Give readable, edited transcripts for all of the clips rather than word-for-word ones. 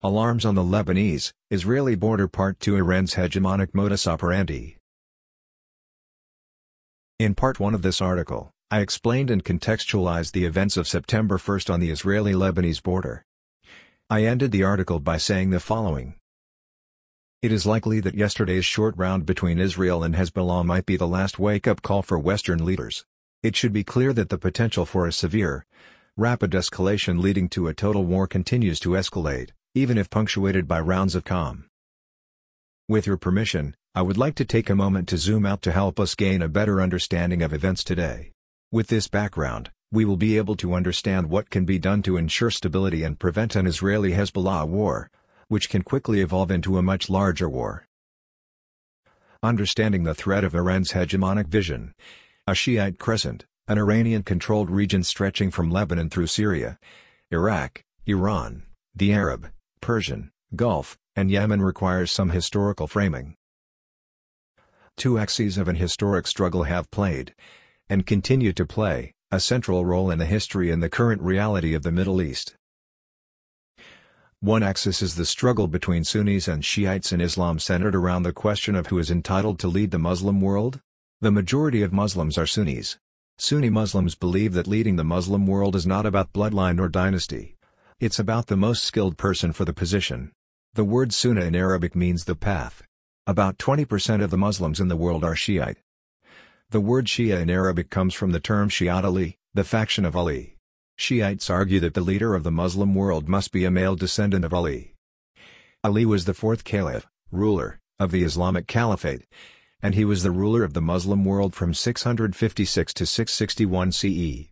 Alarms on the Lebanese-Israeli border Part 2 Iran's hegemonic modus operandi. In Part 1 of this article, I explained and contextualized the events of September 1 on the Israeli-Lebanese border. I ended the article by saying the following. It is likely that yesterday's short round between Israel and Hezbollah might be the last wake-up call for Western leaders. It should be clear that the potential for a severe, rapid escalation leading to a total war continues to escalate, even if punctuated by rounds of calm. With your permission, I would like to take a moment to zoom out to help us gain a better understanding of events today. With this background, we will be able to understand what can be done to ensure stability and prevent an Israeli-Hezbollah war, which can quickly evolve into a much larger war. Understanding the threat of Iran's hegemonic vision, a Shiite crescent, an Iranian-controlled region stretching from Lebanon through Syria, Iraq, Iran, the Arab, Persian, Gulf, and Yemen requires some historical framing. Two axes of an historic struggle have played, and continue to play, a central role in the history and the current reality of the Middle East. One axis is the struggle between Sunnis and Shiites in Islam centered around the question of who is entitled to lead the Muslim world. The majority of Muslims are Sunnis. Sunni Muslims believe that leading the Muslim world is not about bloodline or dynasty. It's about the most skilled person for the position. The word Sunnah in Arabic means the path. About 20% of the Muslims in the world are Shiite. The word Shia in Arabic comes from the term Shi'at Ali, the faction of Ali. Shiites argue that the leader of the Muslim world must be a male descendant of Ali. Ali was the fourth caliph, ruler, of the Islamic Caliphate, and he was the ruler of the Muslim world from 656 to 661 CE.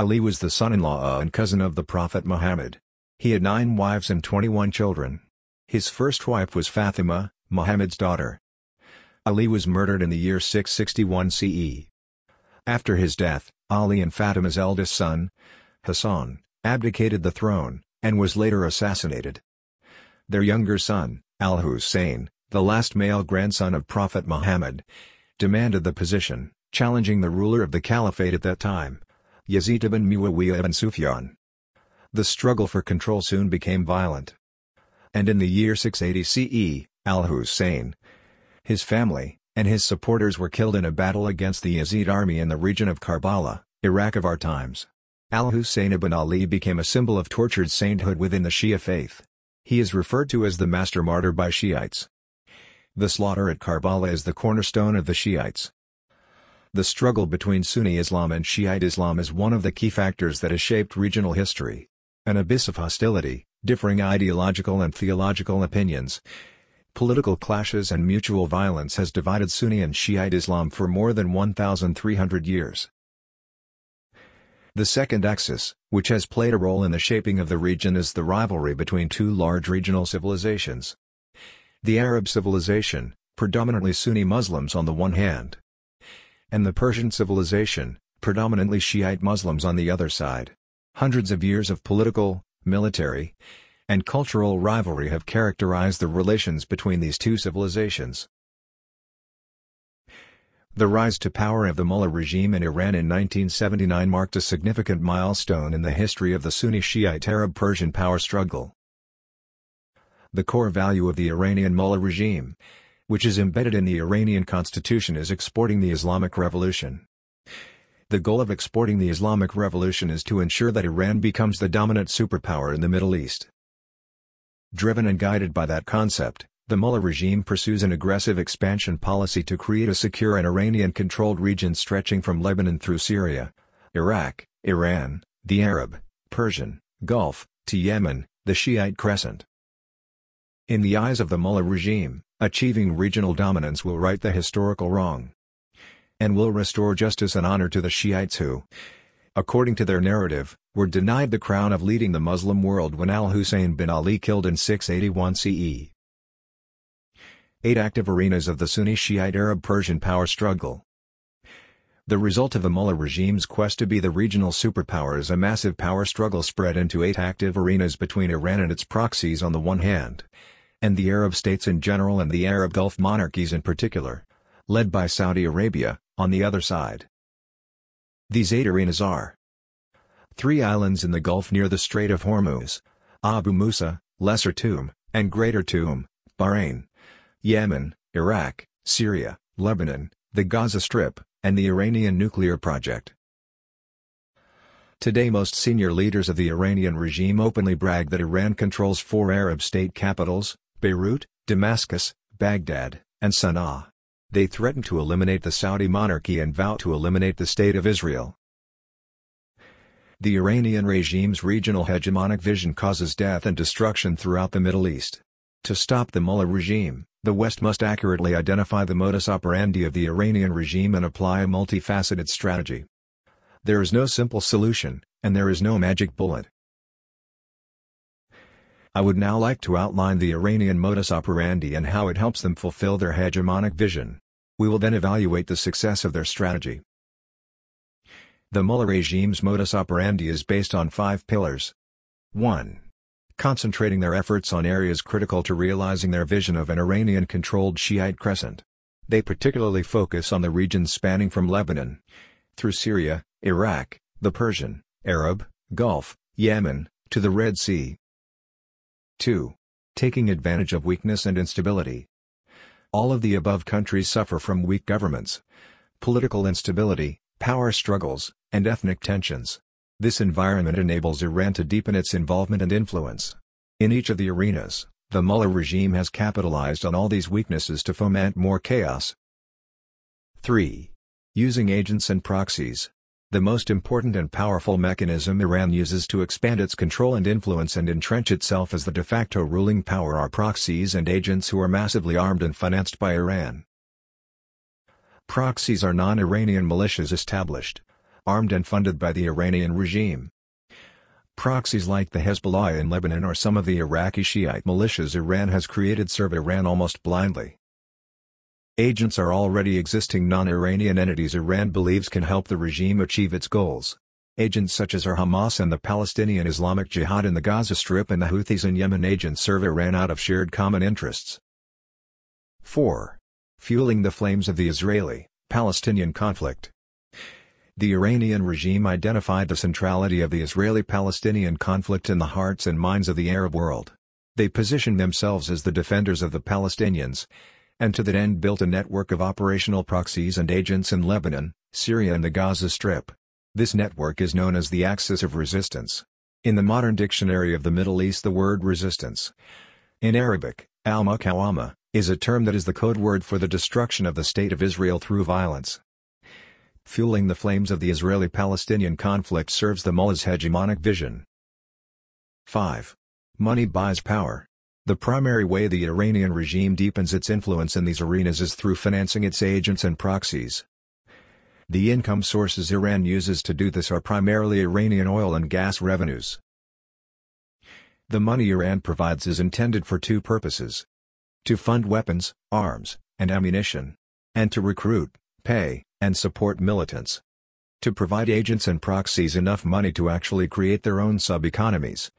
Ali was the son-in-law and cousin of the Prophet Muhammad. He had 9 wives and 21 children. His first wife was Fatima, Muhammad's daughter. Ali was murdered in the year 661 CE. After his death, Ali and Fatima's eldest son, Hassan, abdicated the throne, and was later assassinated. Their younger son, al-Hussein, the last male grandson of Prophet Muhammad, demanded the position, challenging the ruler of the caliphate at that time, Yazid ibn Muawiyah ibn Sufyan. The struggle for control soon became violent. And in the year 680 CE, al-Hussein, his family, and his supporters were killed in a battle against the Yazid army in the region of Karbala, Iraq of our times. Al-Hussein ibn Ali became a symbol of tortured sainthood within the Shia faith. He is referred to as the master martyr by Shiites. The slaughter at Karbala is the cornerstone of the Shiites. The struggle between Sunni Islam and Shiite Islam is one of the key factors that has shaped regional history. An abyss of hostility, differing ideological and theological opinions, political clashes and mutual violence has divided Sunni and Shiite Islam for more than 1,300 years. The second axis, which has played a role in the shaping of the region, is the rivalry between two large regional civilizations. The Arab civilization, predominantly Sunni Muslims on the one hand, and the Persian civilization, predominantly Shiite Muslims on the other side. Hundreds of years of political, military, and cultural rivalry have characterized the relations between these two civilizations. The rise to power of the Mullah regime in Iran in 1979 marked a significant milestone in the history of the Sunni-Shiite Arab-Persian power struggle. The core value of the Iranian Mullah regime, which is embedded in the Iranian constitution, is exporting the Islamic Revolution. The goal of exporting the Islamic Revolution is to ensure that Iran becomes the dominant superpower in the Middle East. Driven and guided by that concept, the Mullah regime pursues an aggressive expansion policy to create a secure and Iranian-controlled region stretching from Lebanon through Syria, Iraq, Iran, the Arab, Persian, Gulf, to Yemen, the Shiite Crescent. In the eyes of the Mullah regime, achieving regional dominance will right the historical wrong, and will restore justice and honor to the Shiites who, according to their narrative, were denied the crown of leading the Muslim world when al-Hussein bin Ali killed in 681 CE. 8 active arenas of the Sunni-Shiite Arab-Persian power struggle. The result of the Mullah regime's quest to be the regional superpower is a massive power struggle spread into 8 active arenas between Iran and its proxies on the one hand, and the Arab states in general and the Arab Gulf monarchies in particular, led by Saudi Arabia, on the other side. These 8 arenas are: 3 islands in the Gulf near the Strait of Hormuz, Abu Musa, Lesser Tunb, and Greater Tunb, Bahrain, Yemen, Iraq, Syria, Lebanon, the Gaza Strip, and the Iranian nuclear project. Today most senior leaders of the Iranian regime openly brag that Iran controls 4 Arab state capitals, Beirut, Damascus, Baghdad, and Sana'a. They threaten to eliminate the Saudi monarchy and vow to eliminate the State of Israel. The Iranian regime's regional hegemonic vision causes death and destruction throughout the Middle East. To stop the Mullah regime, the West must accurately identify the modus operandi of the Iranian regime and apply a multifaceted strategy. There is no simple solution, and there is no magic bullet. I would now like to outline the Iranian modus operandi and how it helps them fulfill their hegemonic vision. We will then evaluate the success of their strategy. The Mullah regime's modus operandi is based on 5 pillars. 1. Concentrating their efforts on areas critical to realizing their vision of an Iranian-controlled Shiite crescent. They particularly focus on the regions spanning from Lebanon, through Syria, Iraq, the Persian, Arab, Gulf, Yemen, to the Red Sea. 2. Taking advantage of weakness and instability. All of the above countries suffer from weak governments, political instability, power struggles, and ethnic tensions. This environment enables Iran to deepen its involvement and influence. In each of the arenas, the Mullah regime has capitalized on all these weaknesses to foment more chaos. 3. Using agents and proxies. The most important and powerful mechanism Iran uses to expand its control and influence and entrench itself as the de facto ruling power are proxies and agents who are massively armed and financed by Iran. Proxies are non-Iranian militias established, armed and funded by the Iranian regime. Proxies like the Hezbollah in Lebanon or some of the Iraqi Shiite militias Iran has created serve Iran almost blindly. Agents are already existing non-Iranian entities Iran believes can help the regime achieve its goals. Agents such as are Hamas and the Palestinian Islamic Jihad in the Gaza Strip and the Houthis in Yemen. Agents serve Iran out of shared common interests. 4. Fueling the flames of the Israeli-Palestinian conflict. The Iranian regime identified the centrality of the Israeli-Palestinian conflict in the hearts and minds of the Arab world. They positioned themselves as the defenders of the Palestinians, and to that end built a network of operational proxies and agents in Lebanon, Syria and the Gaza Strip. This network is known as the Axis of Resistance. In the modern dictionary of the Middle East the word resistance, in Arabic, al-Muqawama, is a term that is the code word for the destruction of the State of Israel through violence. Fueling the flames of the Israeli-Palestinian conflict serves the Mullah's hegemonic vision. 5. Money buys power. The primary way the Iranian regime deepens its influence in these arenas is through financing its agents and proxies. The income sources Iran uses to do this are primarily Iranian oil and gas revenues. The money Iran provides is intended for 2 purposes: to fund weapons, arms, and ammunition, and to recruit, pay, and support militants. To provide agents and proxies enough money to actually create their own sub-economies,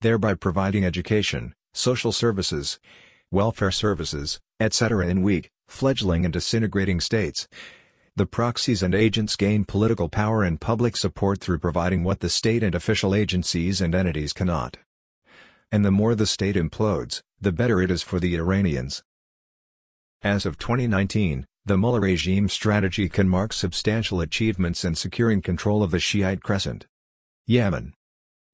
thereby providing education, social services, welfare services, etc. in weak, fledgling and disintegrating states. The proxies and agents gain political power and public support through providing what the state and official agencies and entities cannot. And the more the state implodes, the better it is for the Iranians. As of 2019, the Mullah regime strategy can mark substantial achievements in securing control of the Shiite crescent. Yemen.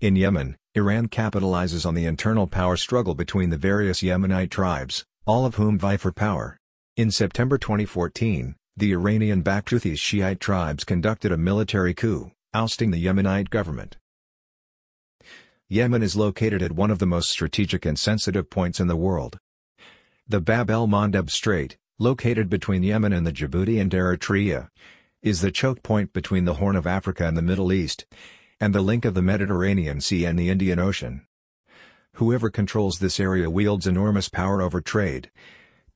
In Yemen, Iran capitalizes on the internal power struggle between the various Yemenite tribes, all of whom vie for power. In September 2014, the Iranian-backed Houthi Shiite tribes conducted a military coup, ousting the Yemenite government. Yemen is located at one of the most strategic and sensitive points in the world. The Bab el Mandeb Strait, located between Yemen and the Djibouti and Eritrea, is the choke point between the Horn of Africa and the Middle East, and the link of the Mediterranean Sea and the Indian Ocean. Whoever controls this area wields enormous power over trade,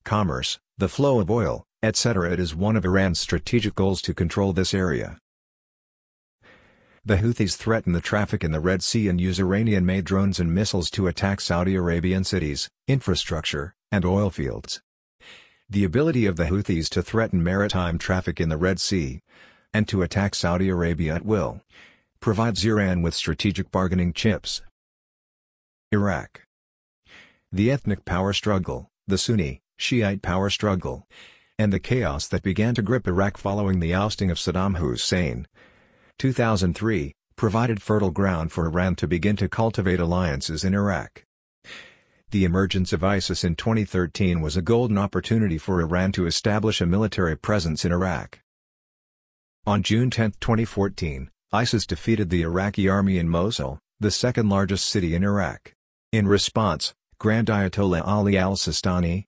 commerce, the flow of oil, etc. It is one of Iran's strategic goals to control this area. The Houthis threaten the traffic in the Red Sea and use Iranian-made drones and missiles to attack Saudi Arabian cities, infrastructure, and oil fields. The ability of the Houthis to threaten maritime traffic in the Red Sea, and to attack Saudi Arabia at will, provides Iran with strategic bargaining chips. Iraq. the ethnic power struggle, the Sunni, Shiite power struggle, and the chaos that began to grip Iraq following the ousting of Saddam Hussein. 2003 provided fertile ground for Iran to begin to cultivate alliances in Iraq. The emergence of ISIS in 2013 was a golden opportunity for Iran to establish a military presence in Iraq. On June 10, 2014, ISIS defeated the Iraqi army in Mosul, the second largest city in Iraq. In response, Grand Ayatollah Ali al-Sistani,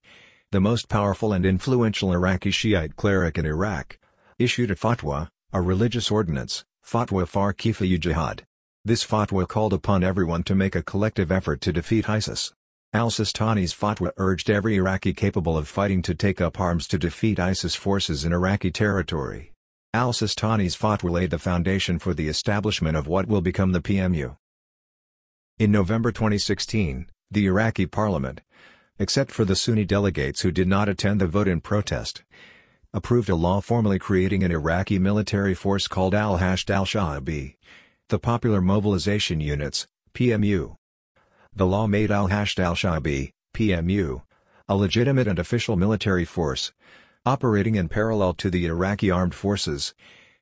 the most powerful and influential Iraqi Shiite cleric in Iraq, issued a fatwa, a religious ordinance, Fatwa Farqifiyu Jihad. This fatwa called upon everyone to make a collective effort to defeat ISIS. Al-Sistani's fatwa urged every Iraqi capable of fighting to take up arms to defeat ISIS forces in Iraqi territory. Al-Sistani's fatwa laid the foundation for the establishment of what will become the PMU. In November 2016, the Iraqi parliament, except for the Sunni delegates who did not attend the vote in protest, approved a law formally creating an Iraqi military force called al-Hashd al-Shaabi, the Popular Mobilization Units, PMU. The law made al-Hashd al-Shaabi, PMU, a legitimate and official military force, operating in parallel to the Iraqi armed forces,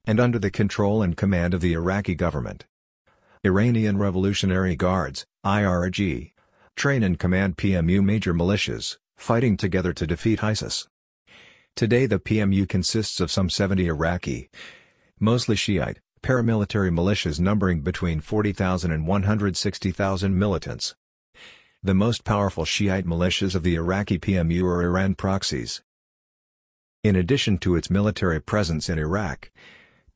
and under the control and command of the Iraqi government. Iranian Revolutionary Guards, IRG, train and command PMU major militias, fighting together to defeat ISIS. Today the PMU consists of some 70 Iraqi, mostly Shiite, paramilitary militias numbering between 40,000 and 160,000 militants. The most powerful Shiite militias of the Iraqi PMU are Iran proxies. In addition to its military presence in Iraq,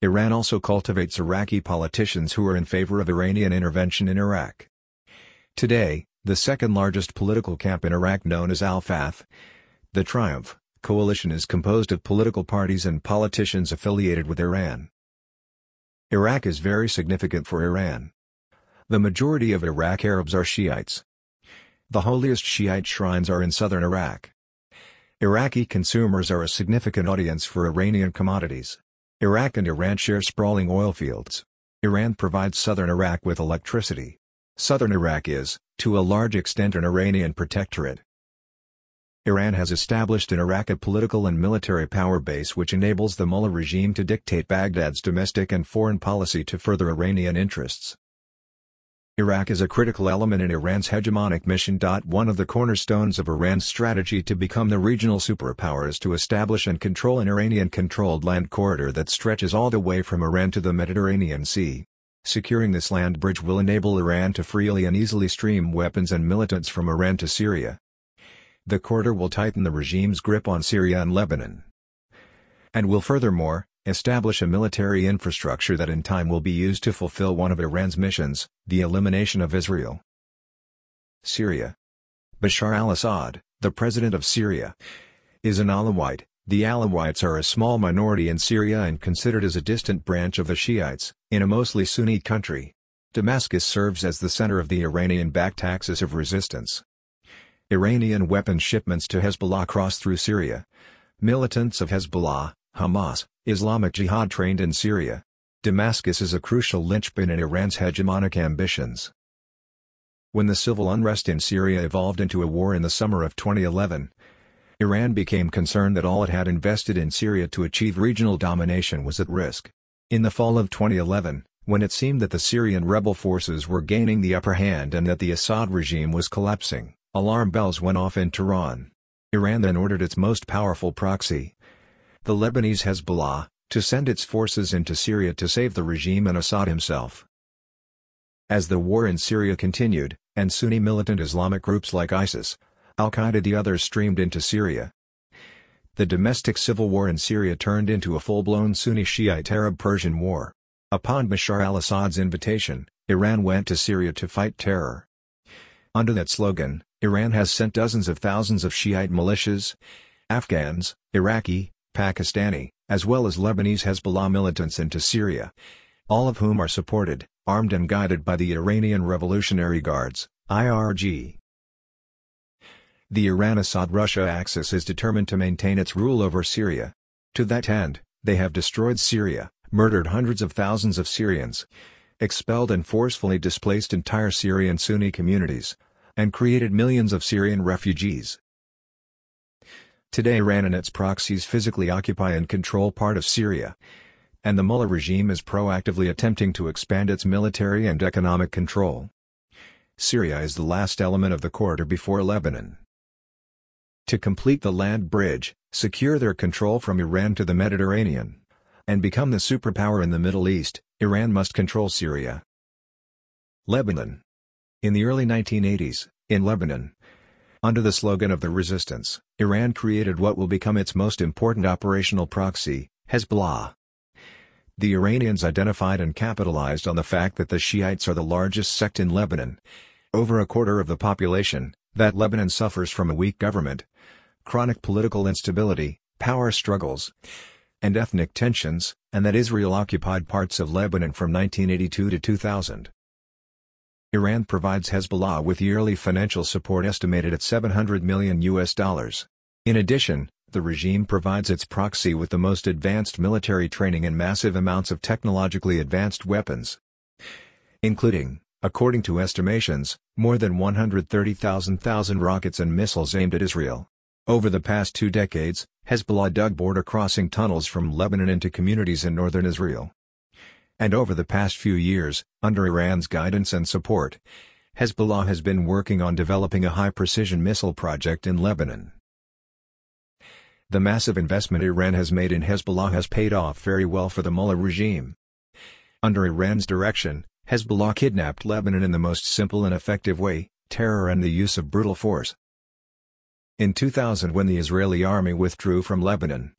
Iran also cultivates Iraqi politicians who are in favor of Iranian intervention in Iraq. Today, the second largest political camp in Iraq, known as Al-Fath, the Triumph, coalition is composed of political parties and politicians affiliated with Iran. Iraq is very significant for Iran. The majority of Iraq Arabs are Shiites. The holiest Shiite shrines are in southern Iraq. Iraqi consumers are a significant audience for Iranian commodities. Iraq and Iran share sprawling oil fields. Iran provides southern Iraq with electricity. Southern Iraq is, to a large extent, an Iranian protectorate. Iran has established in Iraq a political and military power base which enables the Mullah regime to dictate Baghdad's domestic and foreign policy to further Iranian interests. Iraq is a critical element in Iran's hegemonic mission. One of the cornerstones of Iran's strategy to become the regional superpower is to establish and control an Iranian-controlled land corridor that stretches all the way from Iran to the Mediterranean Sea. Securing this land bridge will enable Iran to freely and easily stream weapons and militants from Iran to Syria. The corridor will tighten the regime's grip on Syria and Lebanon, and will furthermore establish a military infrastructure that in time will be used to fulfill one of Iran's missions, the elimination of Israel. Syria. Bashar al-Assad, the president of Syria, is an Alawite. The Alawites are a small minority in Syria and considered as a distant branch of the Shiites, in a mostly Sunni country. Damascus serves as the center of the Iranian-backed Axis of Resistance. Iranian weapon shipments to Hezbollah cross through Syria. Militants of Hezbollah, Hamas, Islamic Jihad trained in Syria. Damascus is a crucial linchpin in Iran's hegemonic ambitions. When the civil unrest in Syria evolved into a war in the summer of 2011, Iran became concerned that all it had invested in Syria to achieve regional domination was at risk. In the fall of 2011, when it seemed that the Syrian rebel forces were gaining the upper hand and that the Assad regime was collapsing, alarm bells went off in Tehran. Iran then ordered its most powerful proxy, the Lebanese Hezbollah, to send its forces into Syria to save the regime and Assad himself. As the war in Syria continued, and Sunni militant Islamic groups like ISIS, Al-Qaeda and others streamed into Syria, the domestic civil war in Syria turned into a full-blown Sunni Shiite Arab-Persian war. Upon Bashar al-Assad's invitation, Iran went to Syria to fight terror. Under that slogan, Iran has sent dozens of thousands of Shiite militias, Afghans, Iraqi, Pakistani, as well as Lebanese Hezbollah militants into Syria, all of whom are supported, armed and guided by the Iranian Revolutionary Guards, IRG. The Iran-Assad-Russia axis is determined to maintain its rule over Syria. To that end, they have destroyed Syria, murdered hundreds of thousands of Syrians, expelled and forcefully displaced entire Syrian Sunni communities, and created millions of Syrian refugees. Today Iran and its proxies physically occupy and control part of Syria, and the Mullah regime is proactively attempting to expand its military and economic control. Syria is the last element of the corridor before Lebanon. To complete the land bridge, secure their control from Iran to the Mediterranean, and become the superpower in the Middle East, Iran must control Syria. Lebanon. In the early 1980s, in Lebanon, under the slogan of the resistance, Iran created what will become its most important operational proxy, Hezbollah. The Iranians identified and capitalized on the fact that the Shiites are the largest sect in Lebanon, over a quarter of the population, that Lebanon suffers from a weak government, chronic political instability, power struggles, and ethnic tensions, and that Israel occupied parts of Lebanon from 1982 to 2000. Iran provides Hezbollah with yearly financial support estimated at $700 million. In addition, the regime provides its proxy with the most advanced military training and massive amounts of technologically advanced weapons, including, according to estimations, more than 130,000 rockets and missiles aimed at Israel. Over the past 2 decades, Hezbollah dug border crossing tunnels from Lebanon into communities in northern Israel. And over the past few years, under Iran's guidance and support, Hezbollah has been working on developing a high-precision missile project in Lebanon. The massive investment Iran has made in Hezbollah has paid off very well for the Mullah regime. Under Iran's direction, Hezbollah kidnapped Lebanon in the most simple and effective way, terror and the use of brutal force. In 2000, when the Israeli army withdrew from Lebanon,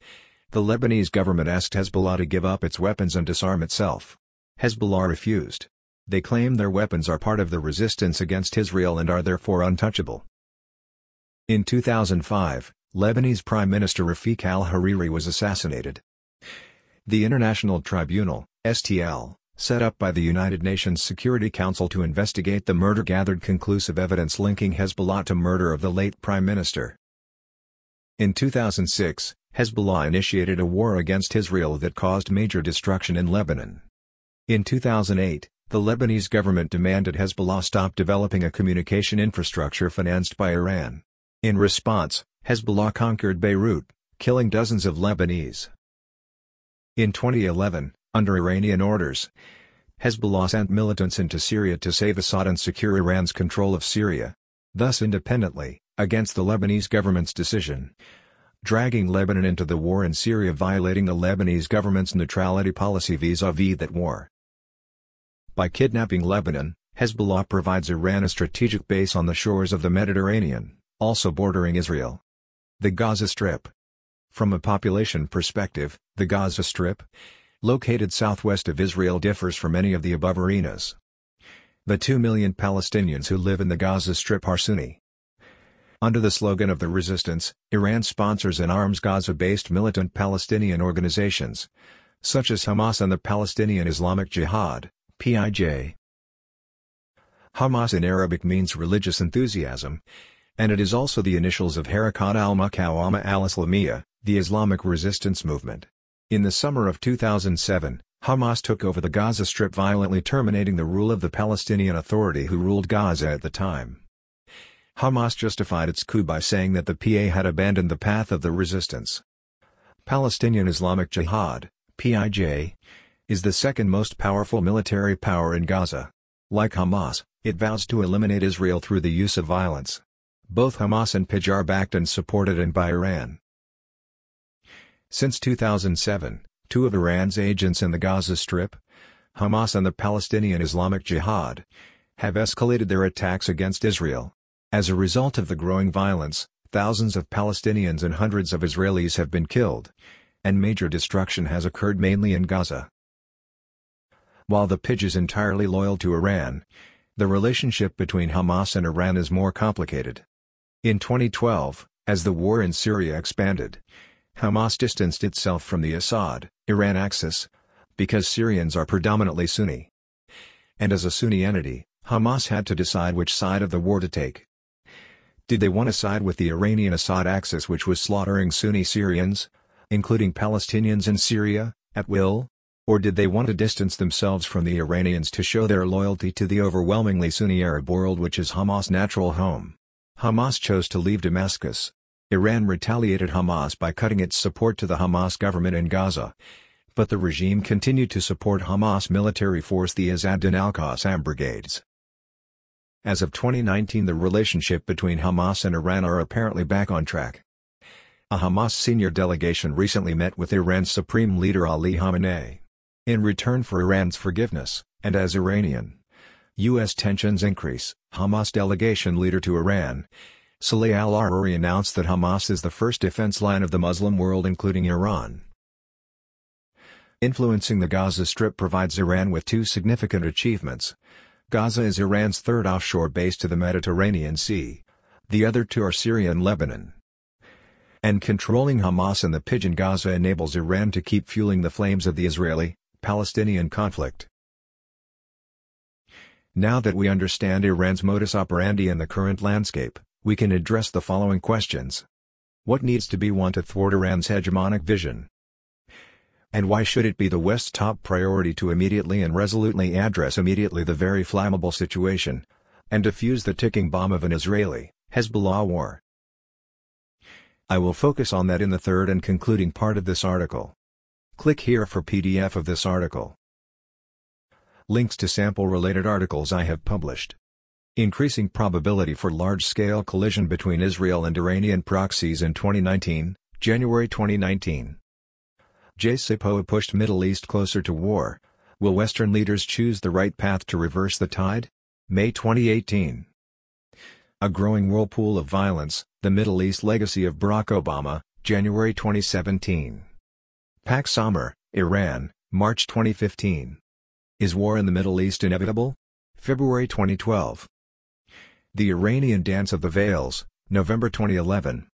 the Lebanese government asked Hezbollah to give up its weapons and disarm itself. Hezbollah refused. They claim their weapons are part of the resistance against Israel and are therefore untouchable. In 2005, Lebanese Prime Minister Rafik al-Hariri was assassinated. The International Tribunal, STL, set up by the United Nations Security Council to investigate the murder gathered conclusive evidence linking Hezbollah to murder of the late prime minister. In 2006, Hezbollah initiated a war against Israel that caused major destruction in Lebanon. In 2008, the Lebanese government demanded Hezbollah stop developing a communication infrastructure financed by Iran. In response, Hezbollah conquered Beirut, killing dozens of Lebanese. In 2011, under Iranian orders, Hezbollah sent militants into Syria to save Assad and secure Iran's control of Syria. Thus independently, against the Lebanese government's decision, dragging Lebanon into the war in Syria, violating the Lebanese government's neutrality policy vis-à-vis that war. By kidnapping Lebanon, Hezbollah provides Iran a strategic base on the shores of the Mediterranean, also bordering Israel. The Gaza Strip. From a population perspective, the Gaza Strip, located southwest of Israel, differs from any of the above arenas. The 2 million Palestinians who live in the Gaza Strip are Sunni. Under the slogan of the resistance, Iran sponsors and arms Gaza-based militant Palestinian organizations, such as Hamas and the Palestinian Islamic Jihad, PIJ. Hamas in Arabic means religious enthusiasm, and it is also the initials of Harakat al-Muqawama al-Islamiyya, the Islamic resistance movement. In the summer of 2007, Hamas took over the Gaza Strip, violently terminating the rule of the Palestinian Authority who ruled Gaza at the time. Hamas justified its coup by saying that the PA had abandoned the path of the resistance. Palestinian Islamic Jihad (PIJ) is the second most powerful military power in Gaza. Like Hamas, it vows to eliminate Israel through the use of violence. Both Hamas and PIJ are backed and supported by Iran. Since 2007, 2 of Iran's agents in the Gaza Strip, Hamas and the Palestinian Islamic Jihad, have escalated their attacks against Israel. As a result of the growing violence, thousands of Palestinians and hundreds of Israelis have been killed, and major destruction has occurred mainly in Gaza. While the PIJ is entirely loyal to Iran, the relationship between Hamas and Iran is more complicated. In 2012, as the war in Syria expanded, Hamas distanced itself from the Assad-Iran axis, because Syrians are predominantly Sunni. And as a Sunni entity, Hamas had to decide which side of the war to take. Did they want to side with the Iranian Assad axis, which was slaughtering Sunni Syrians, including Palestinians in Syria, at will? Or did they want to distance themselves from the Iranians to show their loyalty to the overwhelmingly Sunni Arab world, which is Hamas' natural home? Hamas chose to leave Damascus. Iran retaliated Hamas by cutting its support to the Hamas government in Gaza. But the regime continued to support Hamas military force, the Izzaddin and al-Qassam brigades. As of 2019, the relationship between Hamas and Iran are apparently back on track. A Hamas senior delegation recently met with Iran's supreme leader Ali Khamenei. In return for Iran's forgiveness, and as Iranian-U.S. tensions increase, Hamas delegation leader to Iran, Saleh al-Aruri, announced that Hamas is the first defense line of the Muslim world, including Iran. Influencing the Gaza Strip provides Iran with two significant achievements. Gaza is Iran's third offshore base to the Mediterranean Sea. The other two are Syria and Lebanon. And controlling Hamas in the Pigeon Gaza enables Iran to keep fueling the flames of the Israeli Palestinian conflict. Now that we understand Iran's modus operandi in the current landscape, we can address the following questions. What needs to be won to thwart Iran's hegemonic vision? And why should it be the West's top priority to immediately and resolutely address the very flammable situation, and defuse the ticking bomb of an Israeli-Hezbollah war? I will focus on that in the third and concluding part of this article. Click here for PDF of this article. Links to sample related articles I have published. Increasing probability for large-scale collision between Israel and Iranian proxies in 2019, January 2019. JCPOA pushed Middle East closer to war. Will Western leaders choose the right path to reverse the tide? May 2018. A growing whirlpool of violence, the Middle East legacy of Barack Obama, January 2017. Pak Samar, Iran, March 2015. Is war in the Middle East inevitable? February 2012. The Iranian Dance of the Veils, November 2011.